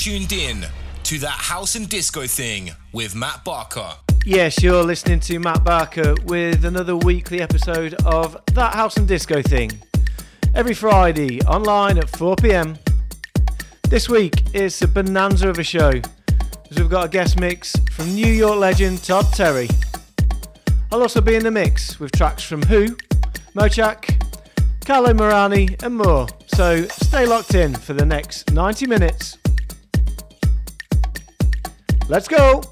tuned in to that house and disco thing with Matt Barker. Yes, you're listening to Matt Barker with another weekly episode of That House and Disco Thing. Every Friday, online at 4 p.m. This week is a bonanza of a show, as we've got a guest mix from New York legend Todd Terry. I'll also be in the mix with tracks from Who, Mochakk, Carlo Marani and more, so stay locked in for the next 90 minutes. Let's go!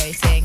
go thing.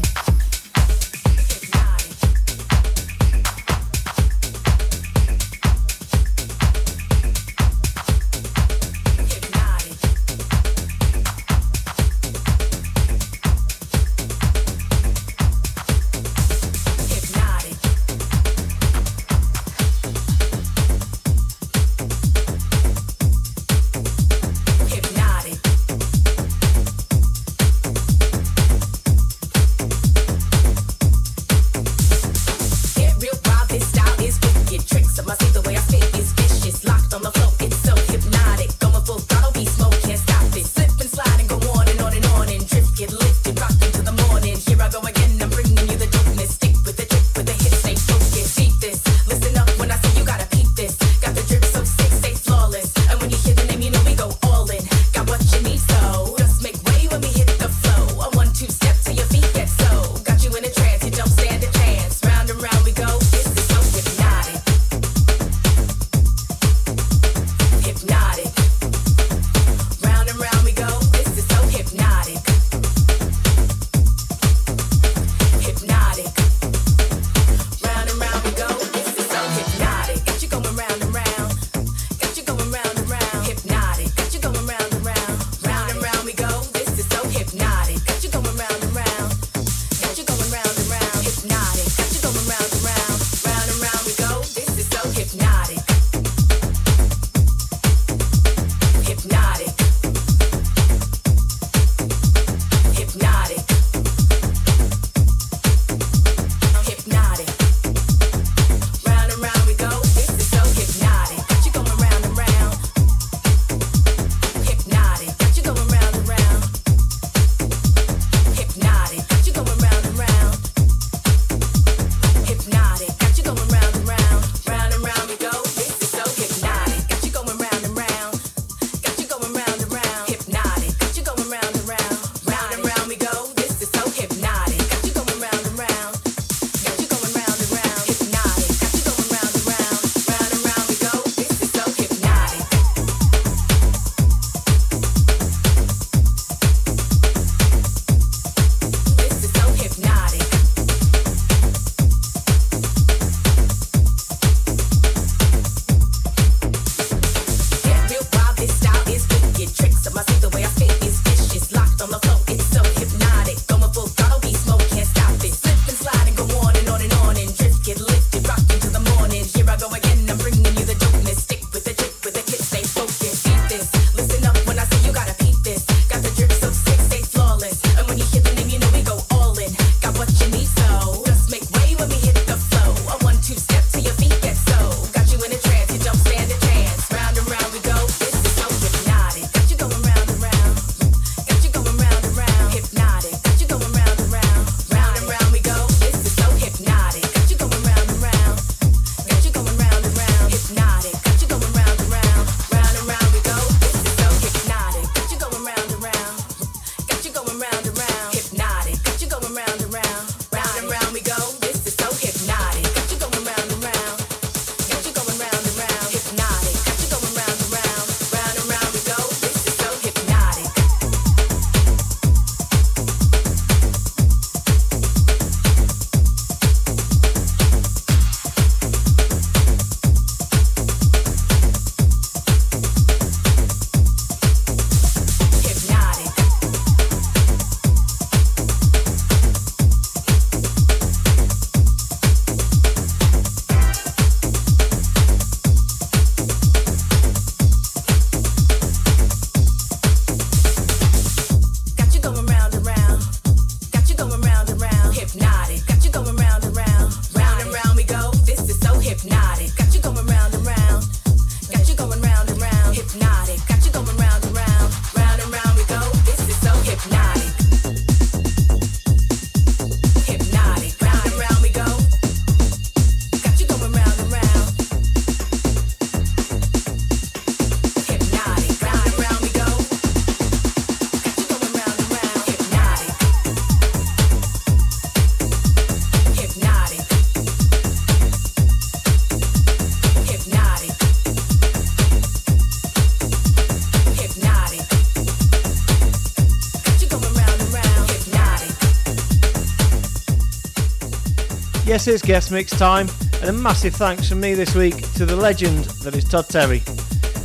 Yes, it's guest mix time, and a massive thanks from me this week to the legend that is Todd Terry,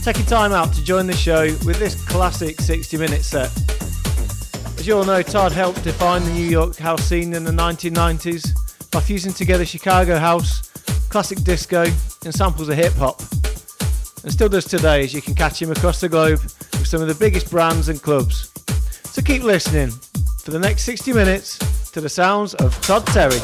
taking time out to join the show with this classic 60-minute set. As you all know, Todd helped define the New York house scene in the 1990s by fusing together Chicago house, classic disco, and samples of hip-hop. And still does today, as you can catch him across the globe with some of the biggest brands and clubs. So keep listening for the next 60 minutes to the sounds of Todd Terry.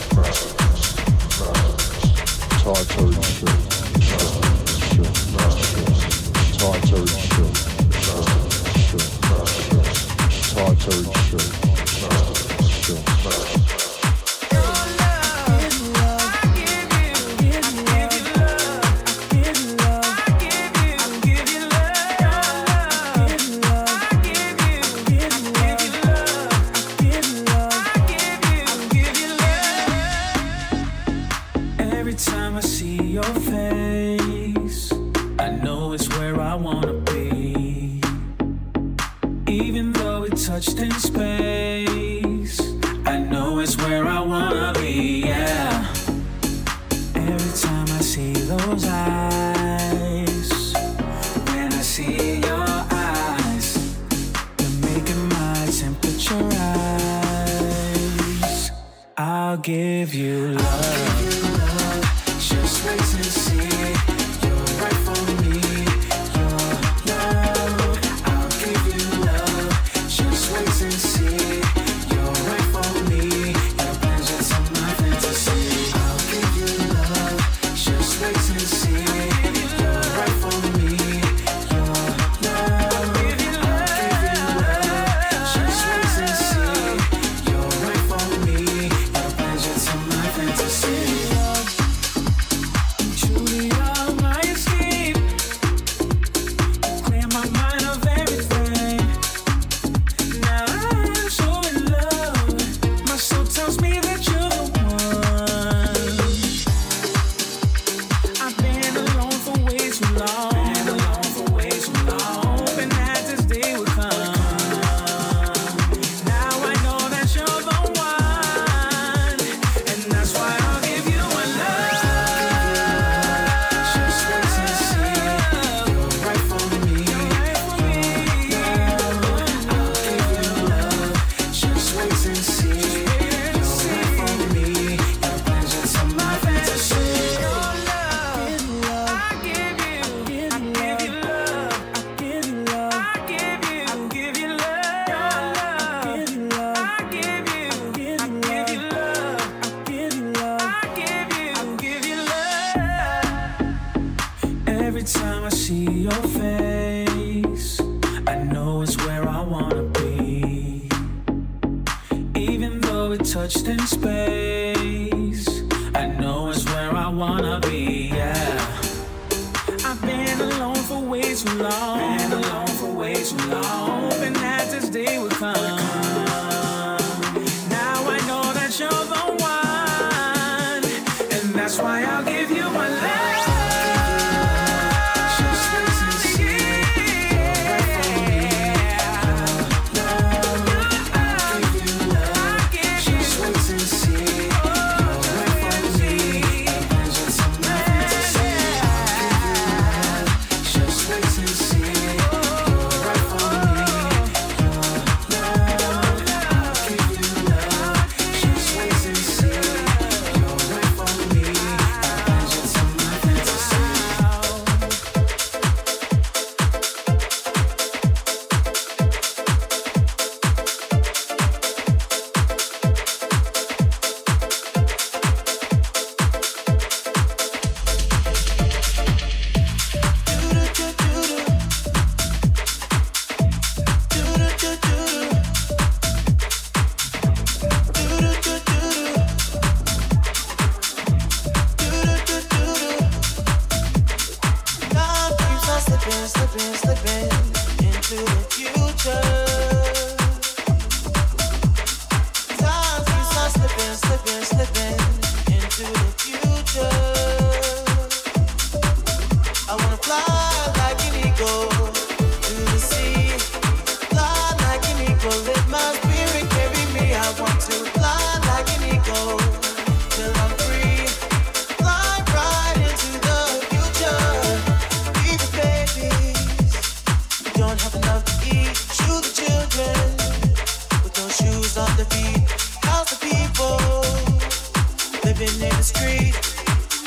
living in the street.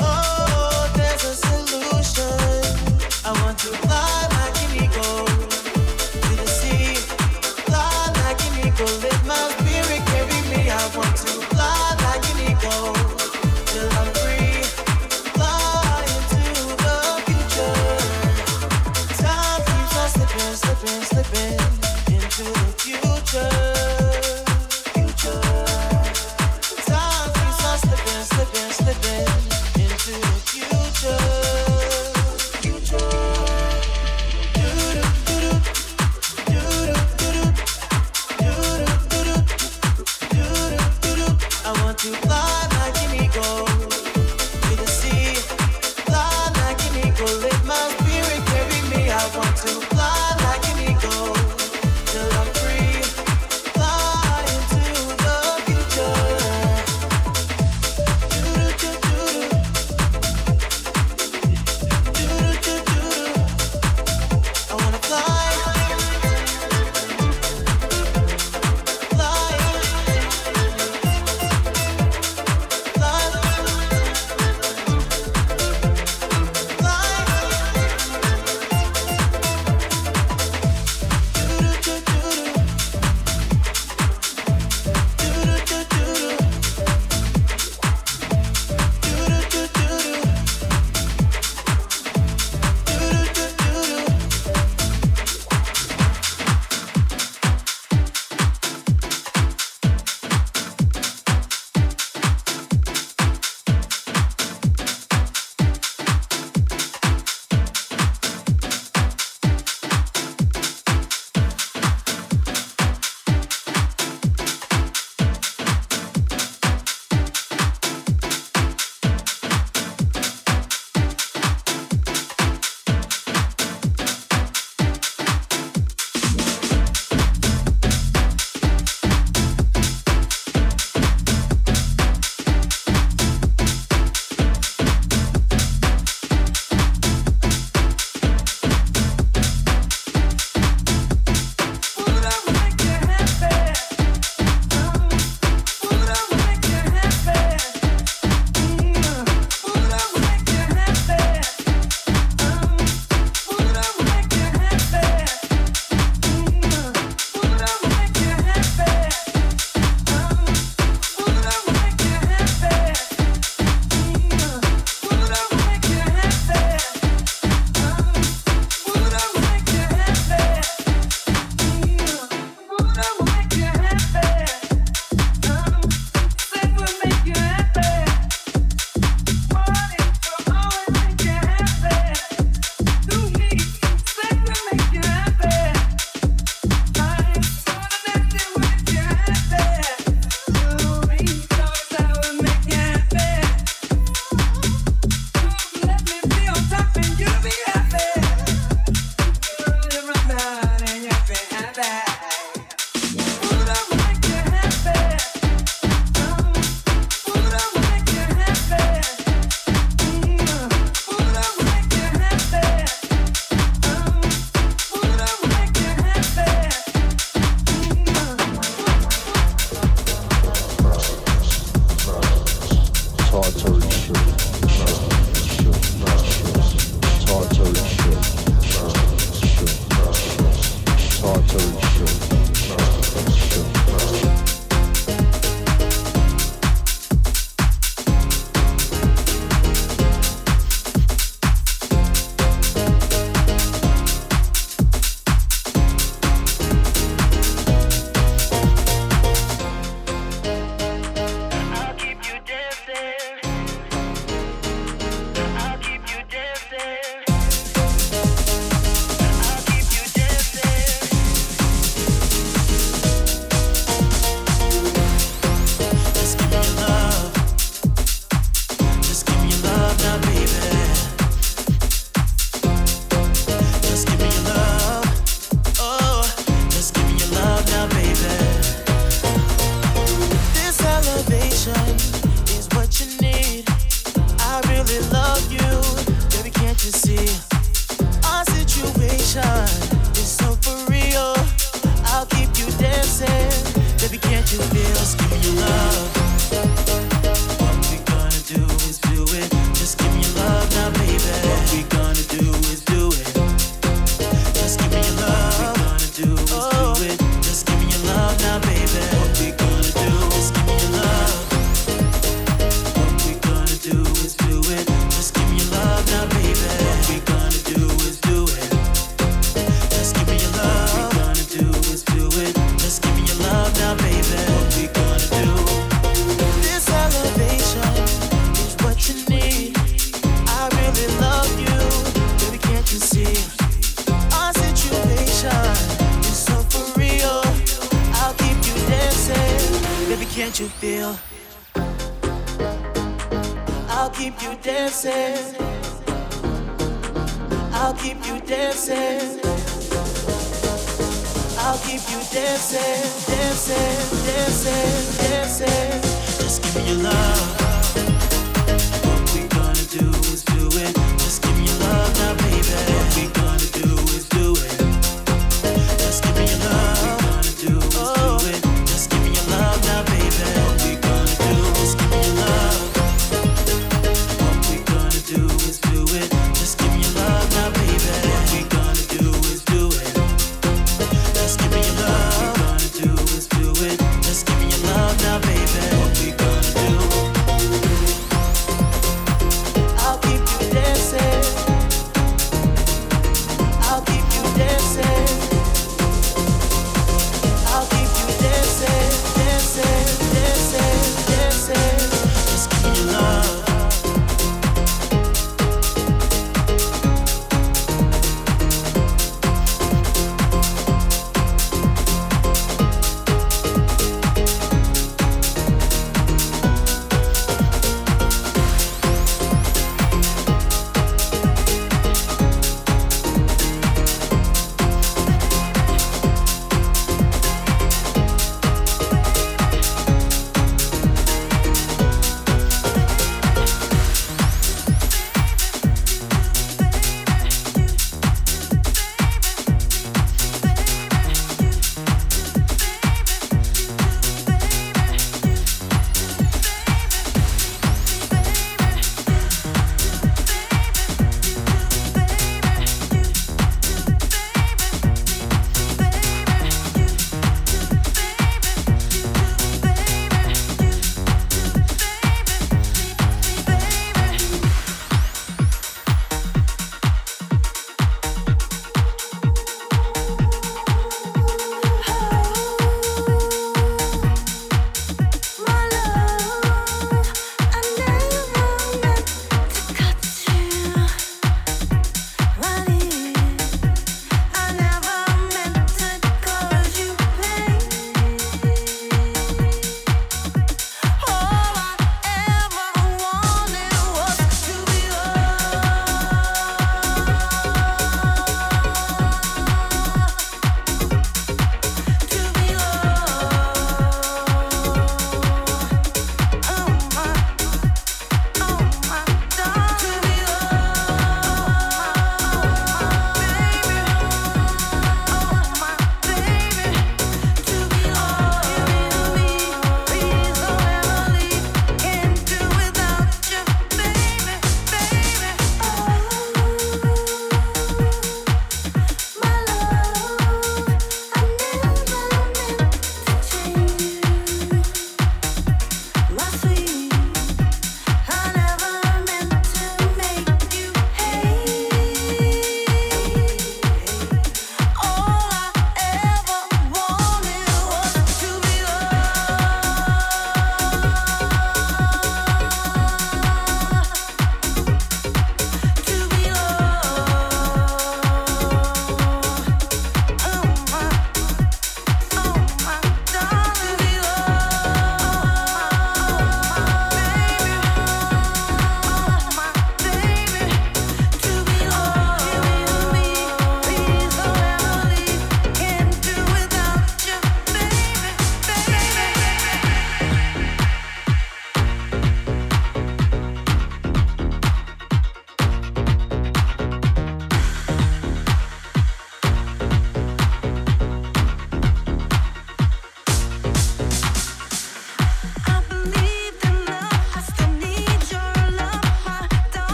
Oh, there's a solution. I want to fly like an eagle to the sea. Fly like an eagle, let my spirit carry me. I want to fly like an eagle till I'm free. Fly into the future. Time keeps on slipping, slipping, slipping into the future. you feel. I'll keep you dancing. I'll keep you dancing. I'll keep you dancing, dancing, dancing, dancing. Just give me your love. What we gonna do is do it. Just give me your love now, baby. What we gonna do is do it. Just give me your love. What we gonna do is do it. Just give me your love now, baby. What we gonna do is give me your love. What we gonna do is do it. Just give me your love now, baby. What we gonna do is do it. Just give me your love. What we gonna do is do it. Just give me your love now, baby. What we gonna do?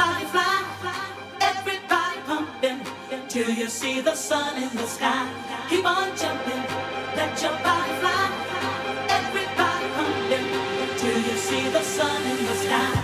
Everybody fly, everybody pumping, till you see the sun in the sky. Keep on jumping, let your body fly. Everybody pumping, till you see the sun in the sky.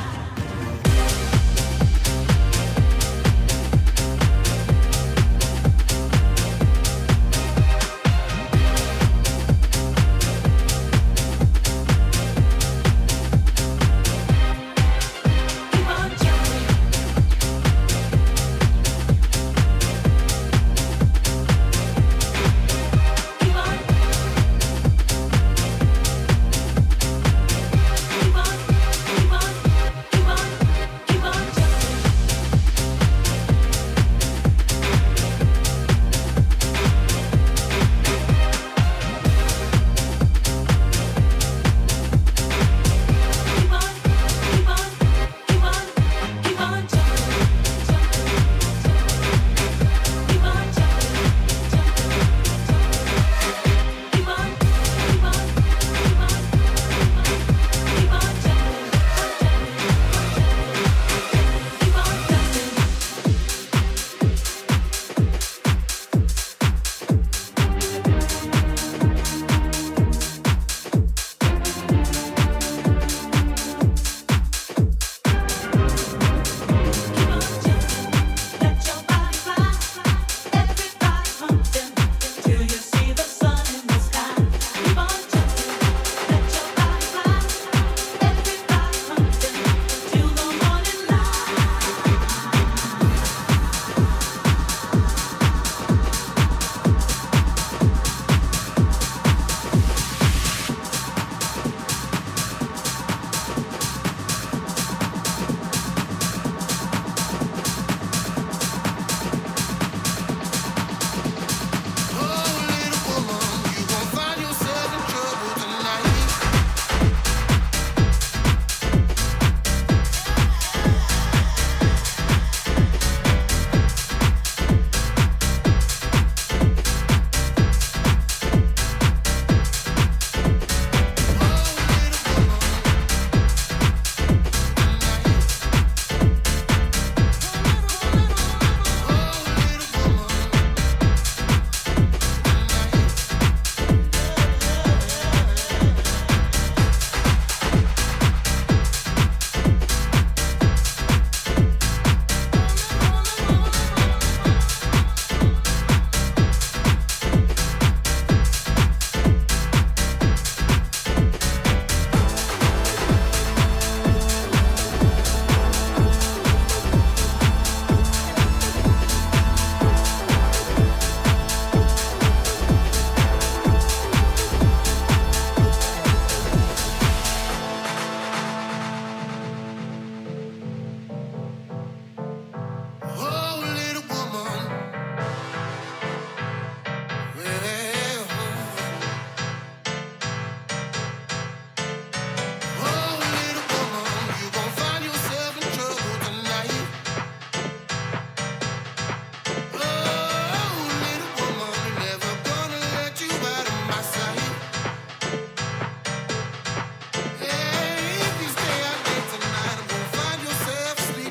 Sleep.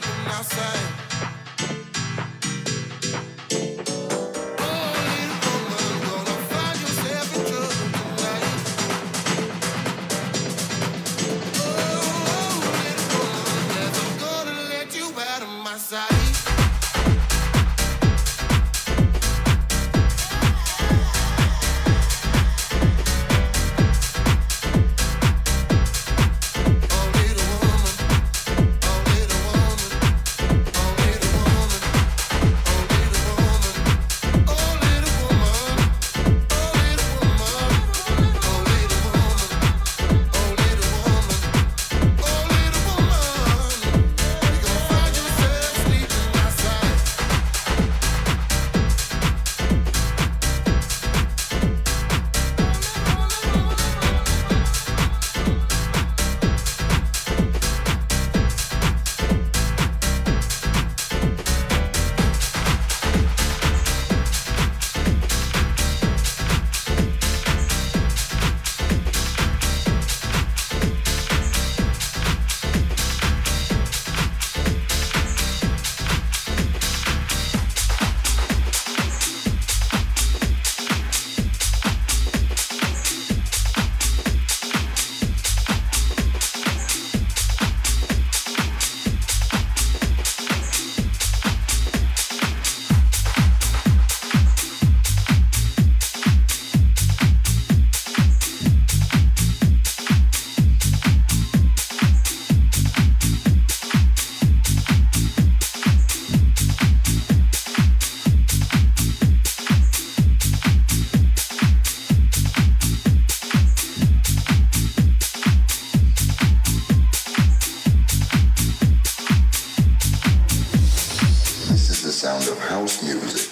sound of house music.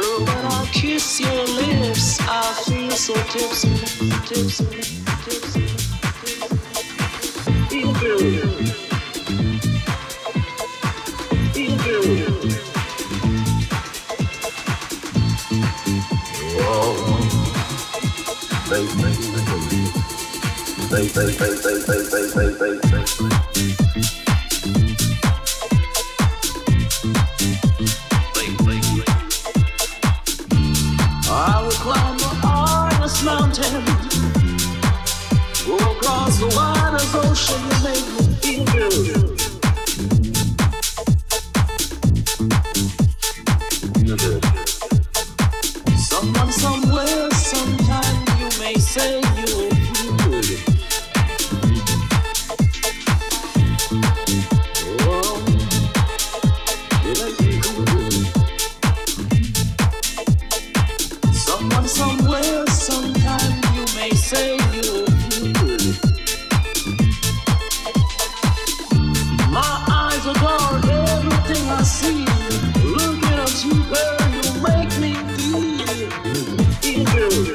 But I'll kiss your lips. I feel so tipsy, tipsy, tipsy, tipsy. You do. Mountain, go across the widest ocean and make me feel good. Someone, somewhere, sometime, you may say you'll feel good. Oh, did I feel good? Someone, somewhere. Sometimes you may say you good. My eyes adore everything I see. Looking at you, girl, you make me feel good. Feel good.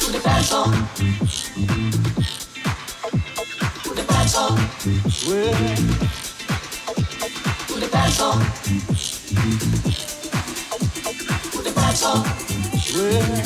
Put the pants on. Put the pants on. Well. Put the pants on. Put the pants on. Say.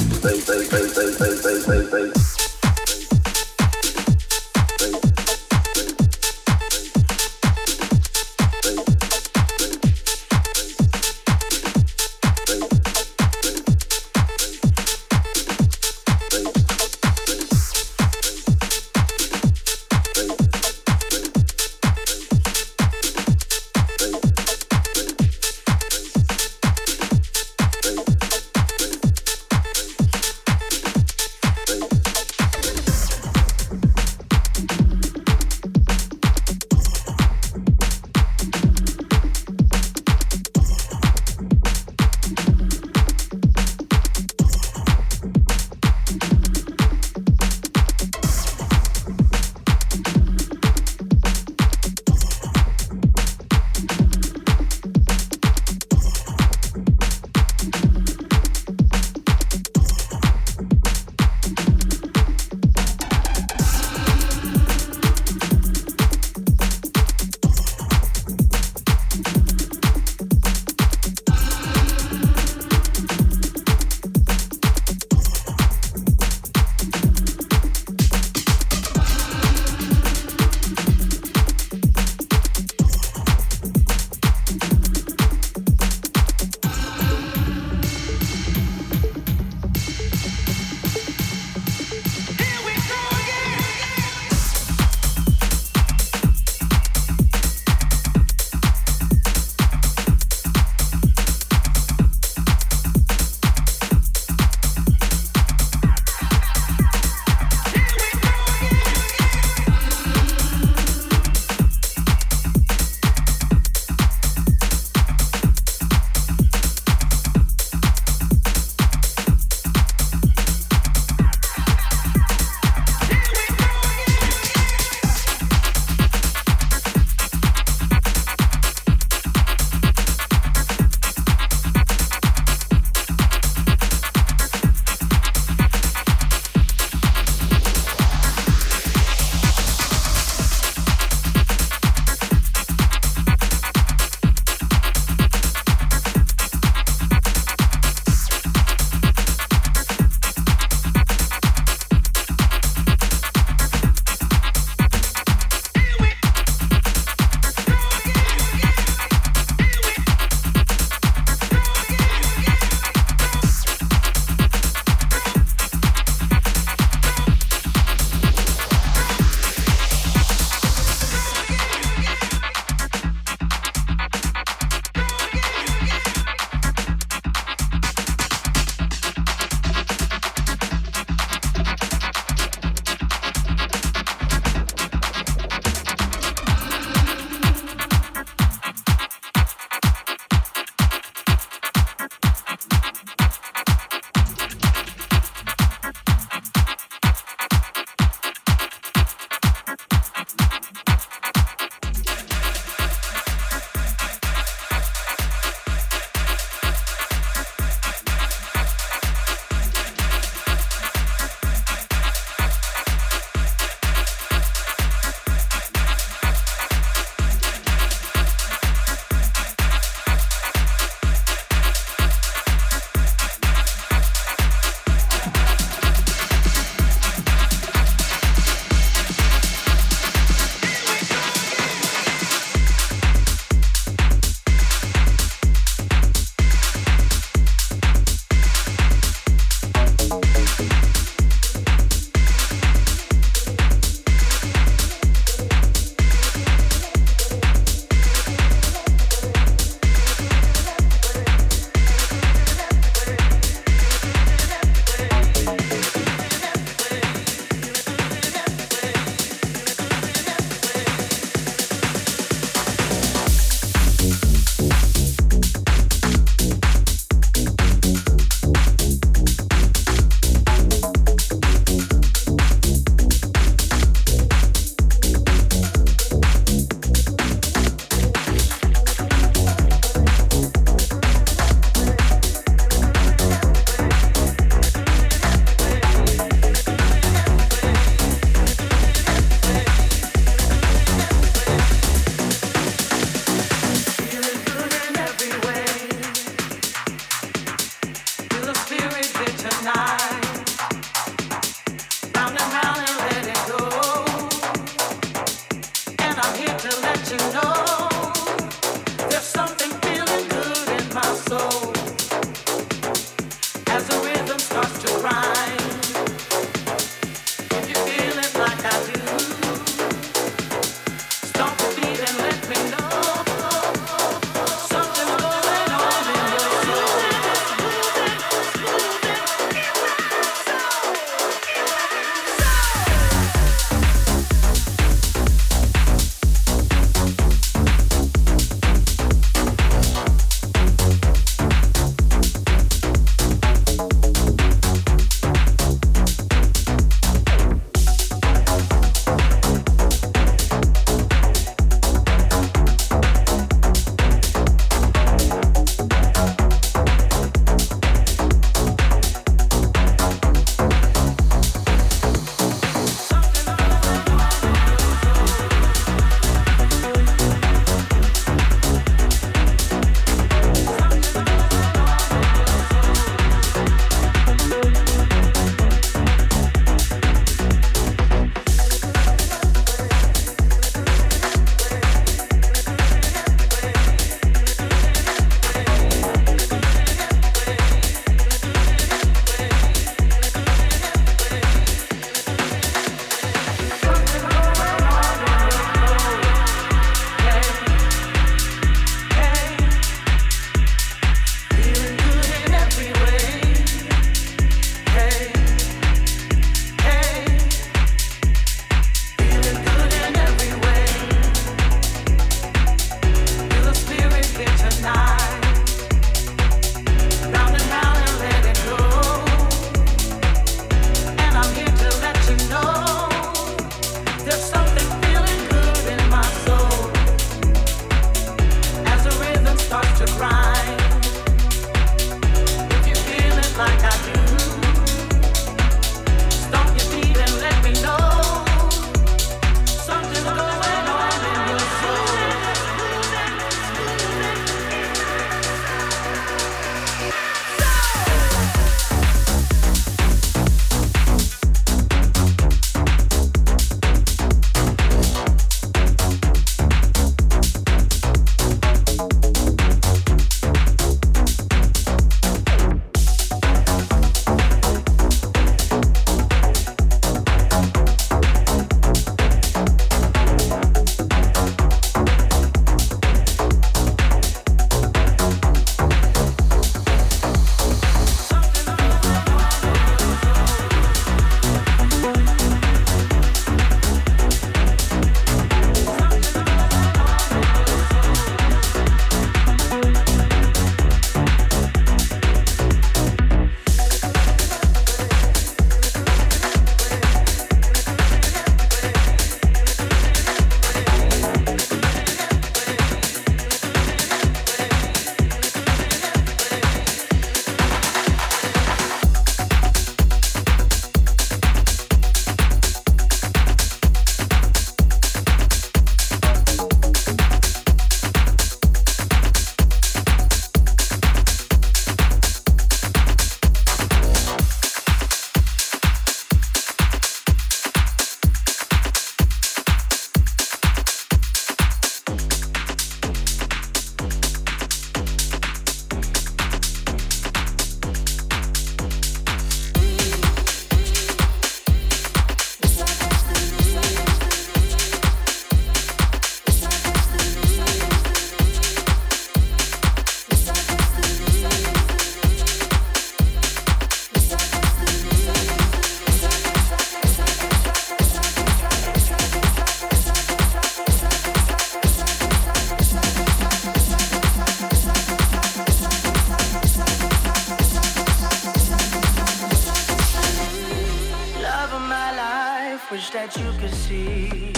that you could see.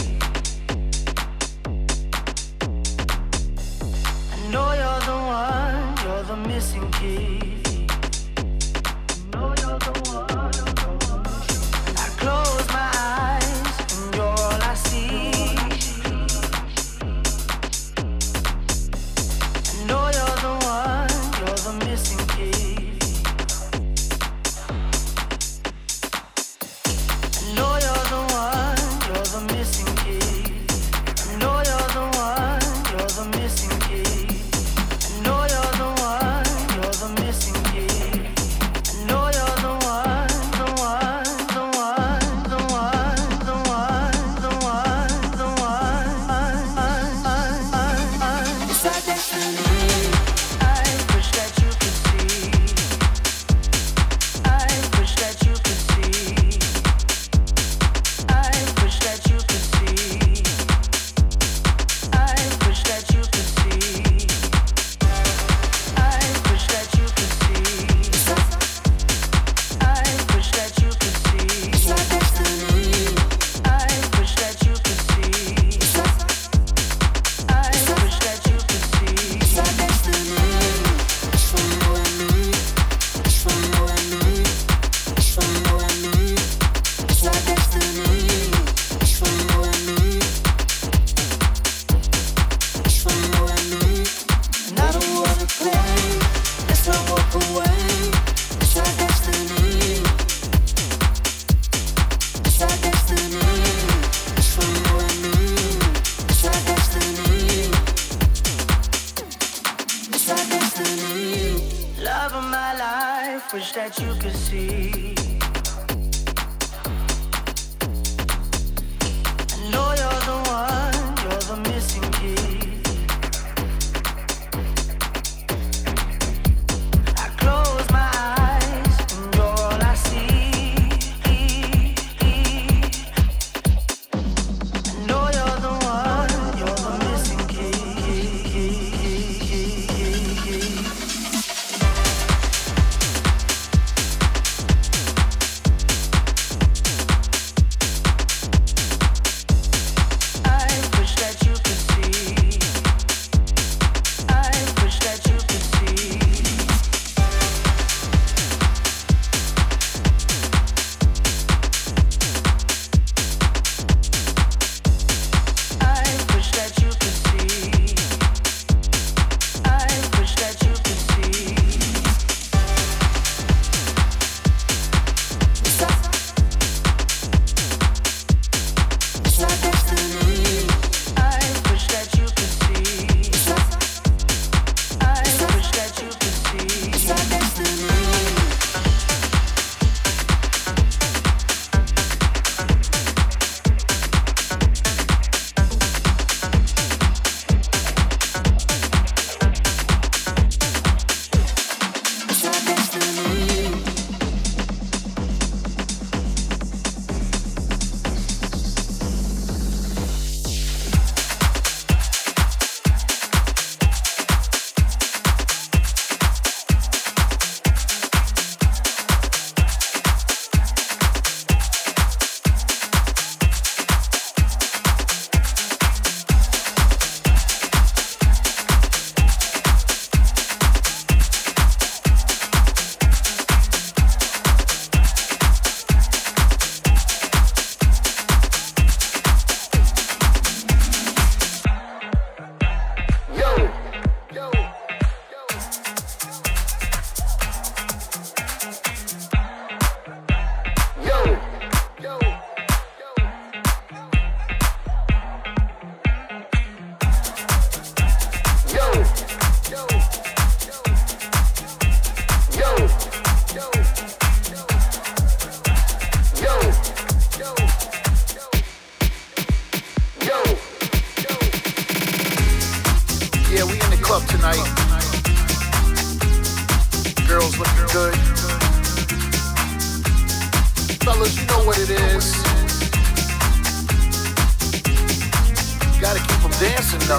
I know you're the one, you're the missing key. I know you're the one, you're the one. I close my eyes and you're all I see. I know you're the one, you're the missing key. Yo.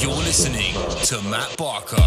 You're listening to Matt Barker.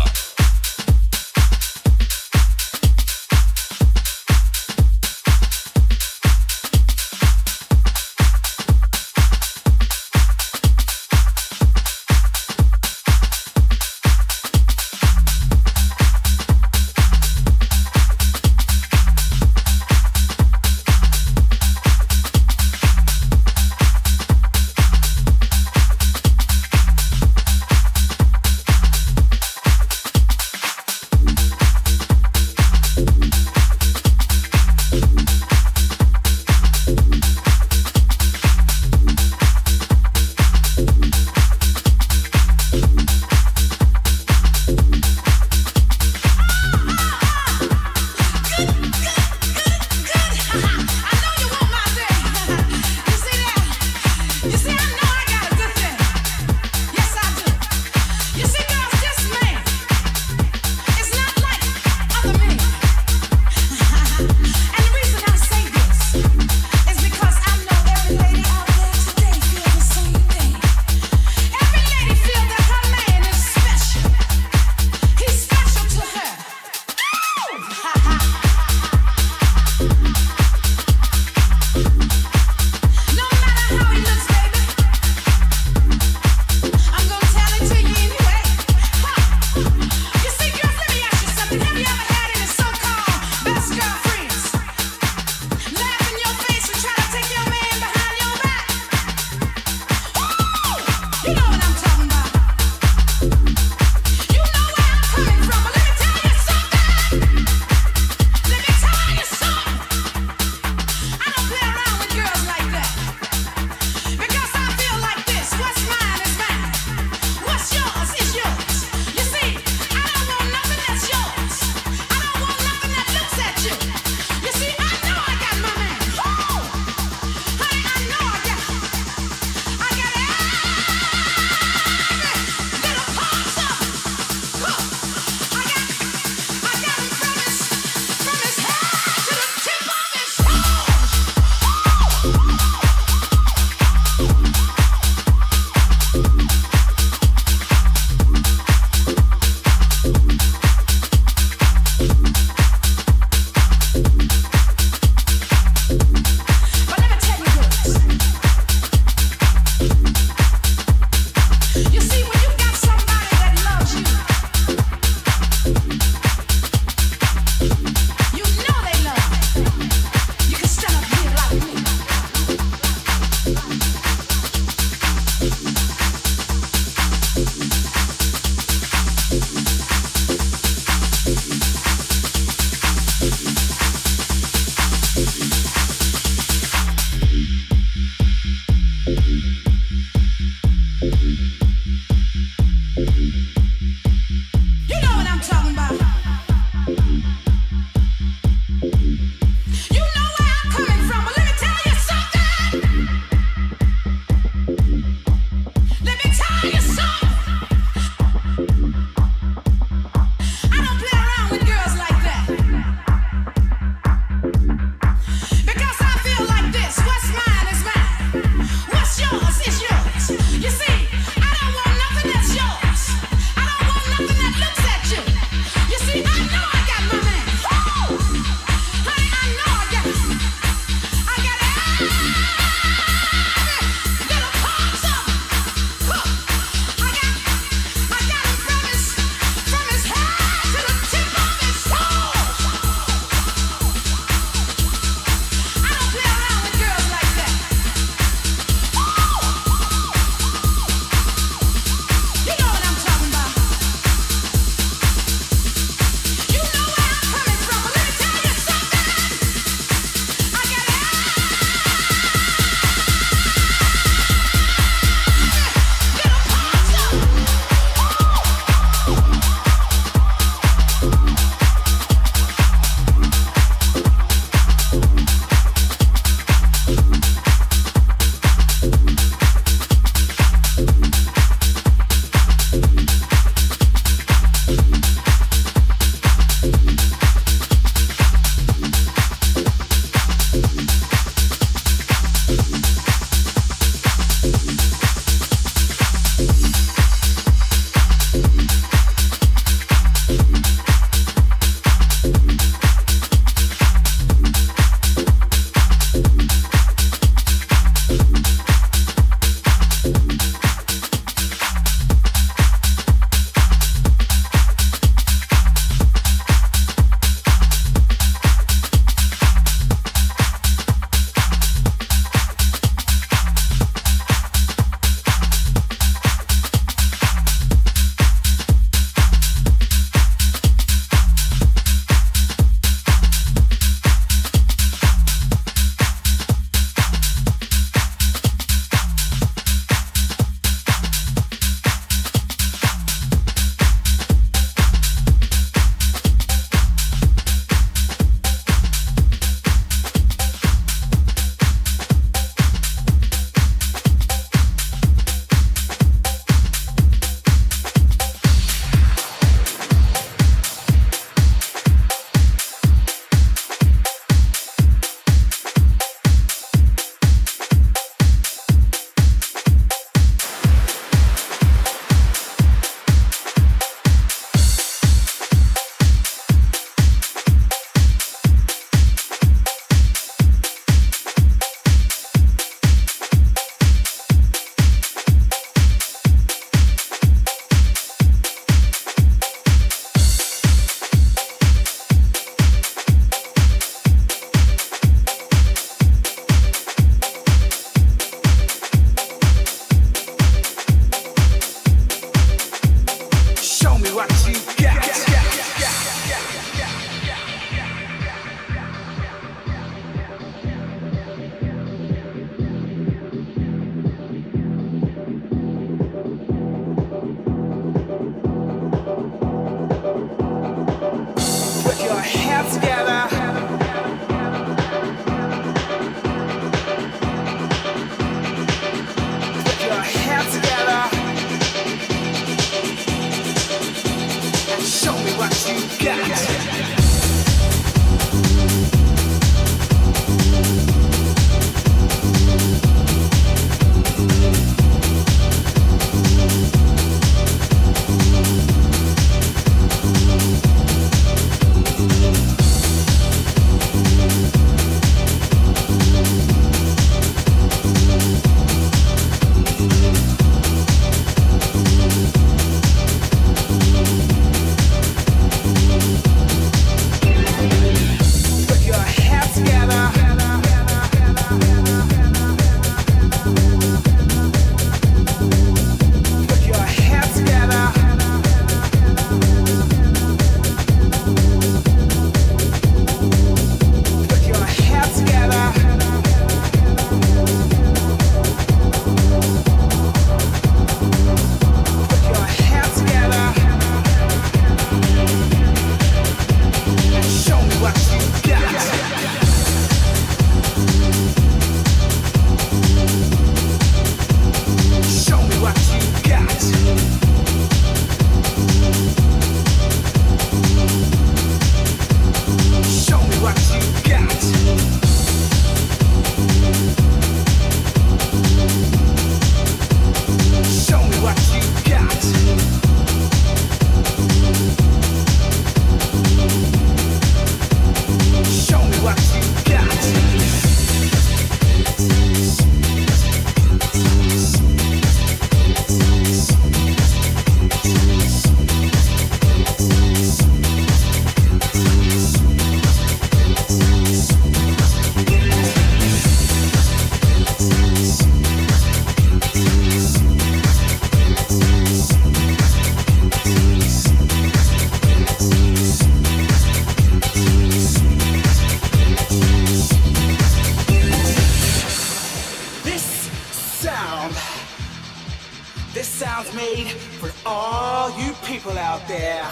out there.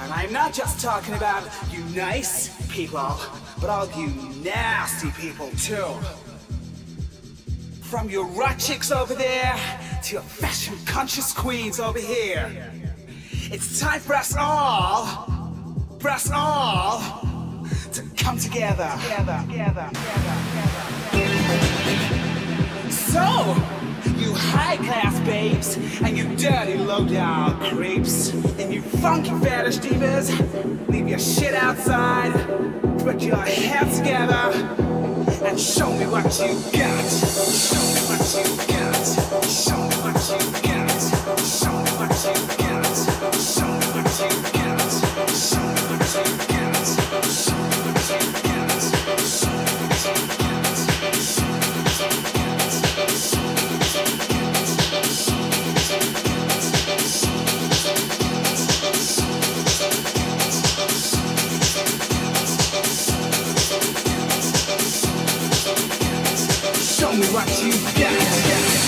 And I'm not just talking about you nice people, but all you nasty people too. From your rut chicks over there to your fashion conscious queens over here. It's time for us all to come together. So, you high-class babes, and you dirty low-down creeps, and you funky fetish divas, leave your shit outside, put your heads together, and show me what you got. Show me what you got. Show me what you got. Show me what you got. Show me what you got. Show me what you got. Show me what you got. Show me what you got. Show me what you got. Show me what you got.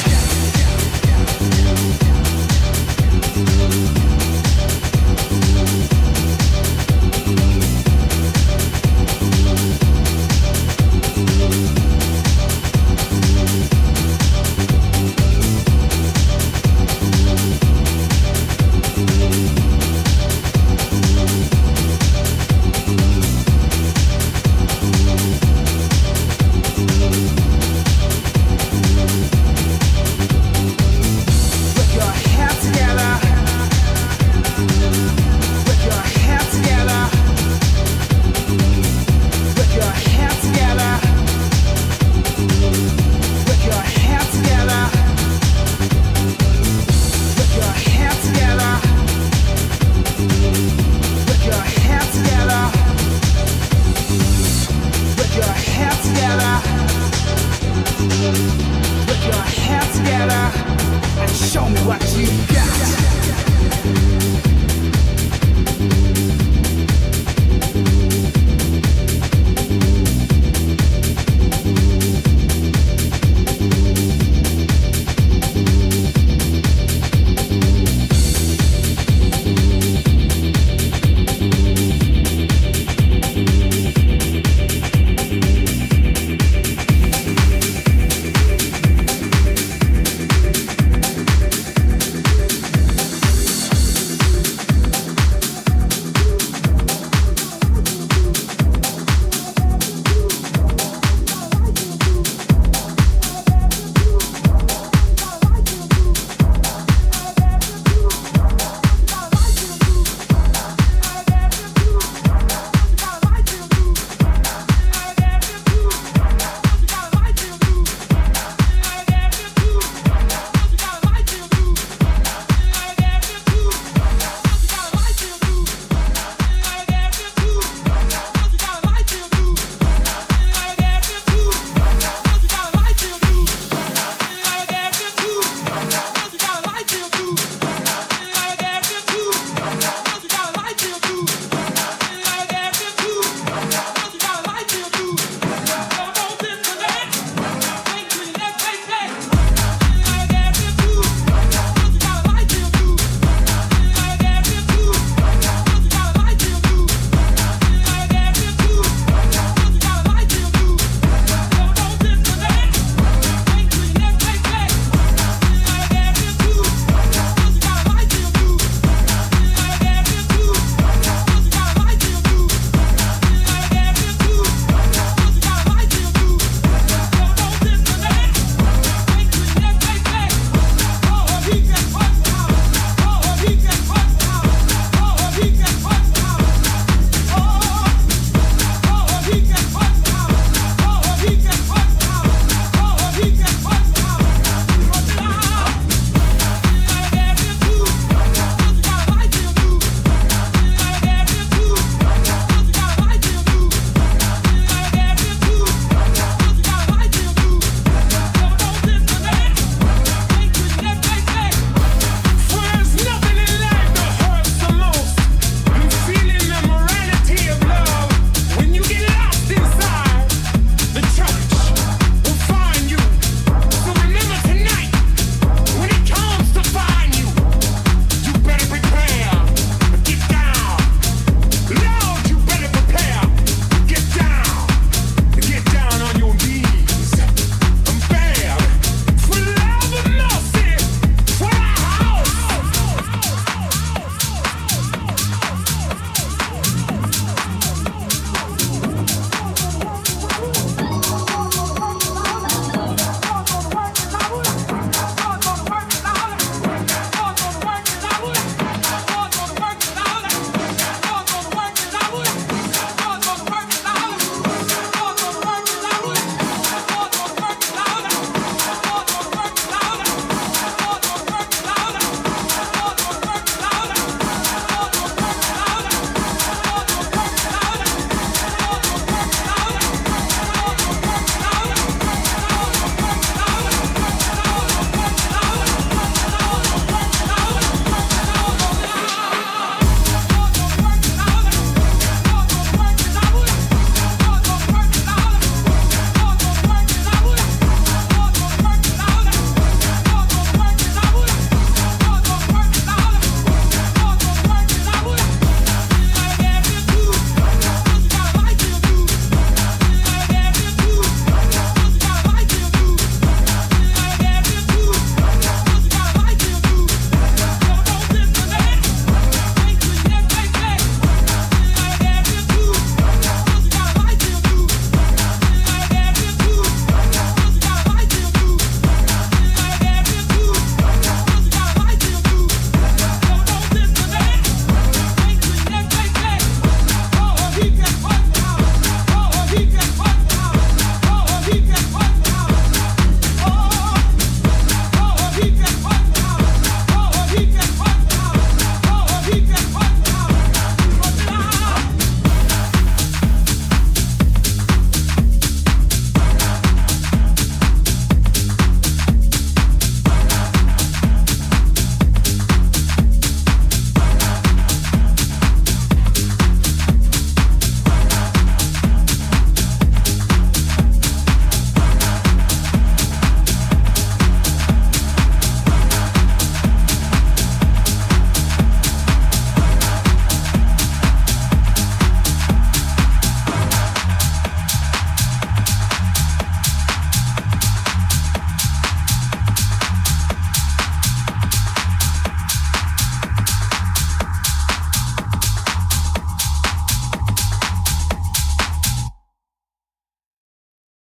Put your hands together and show me what you got.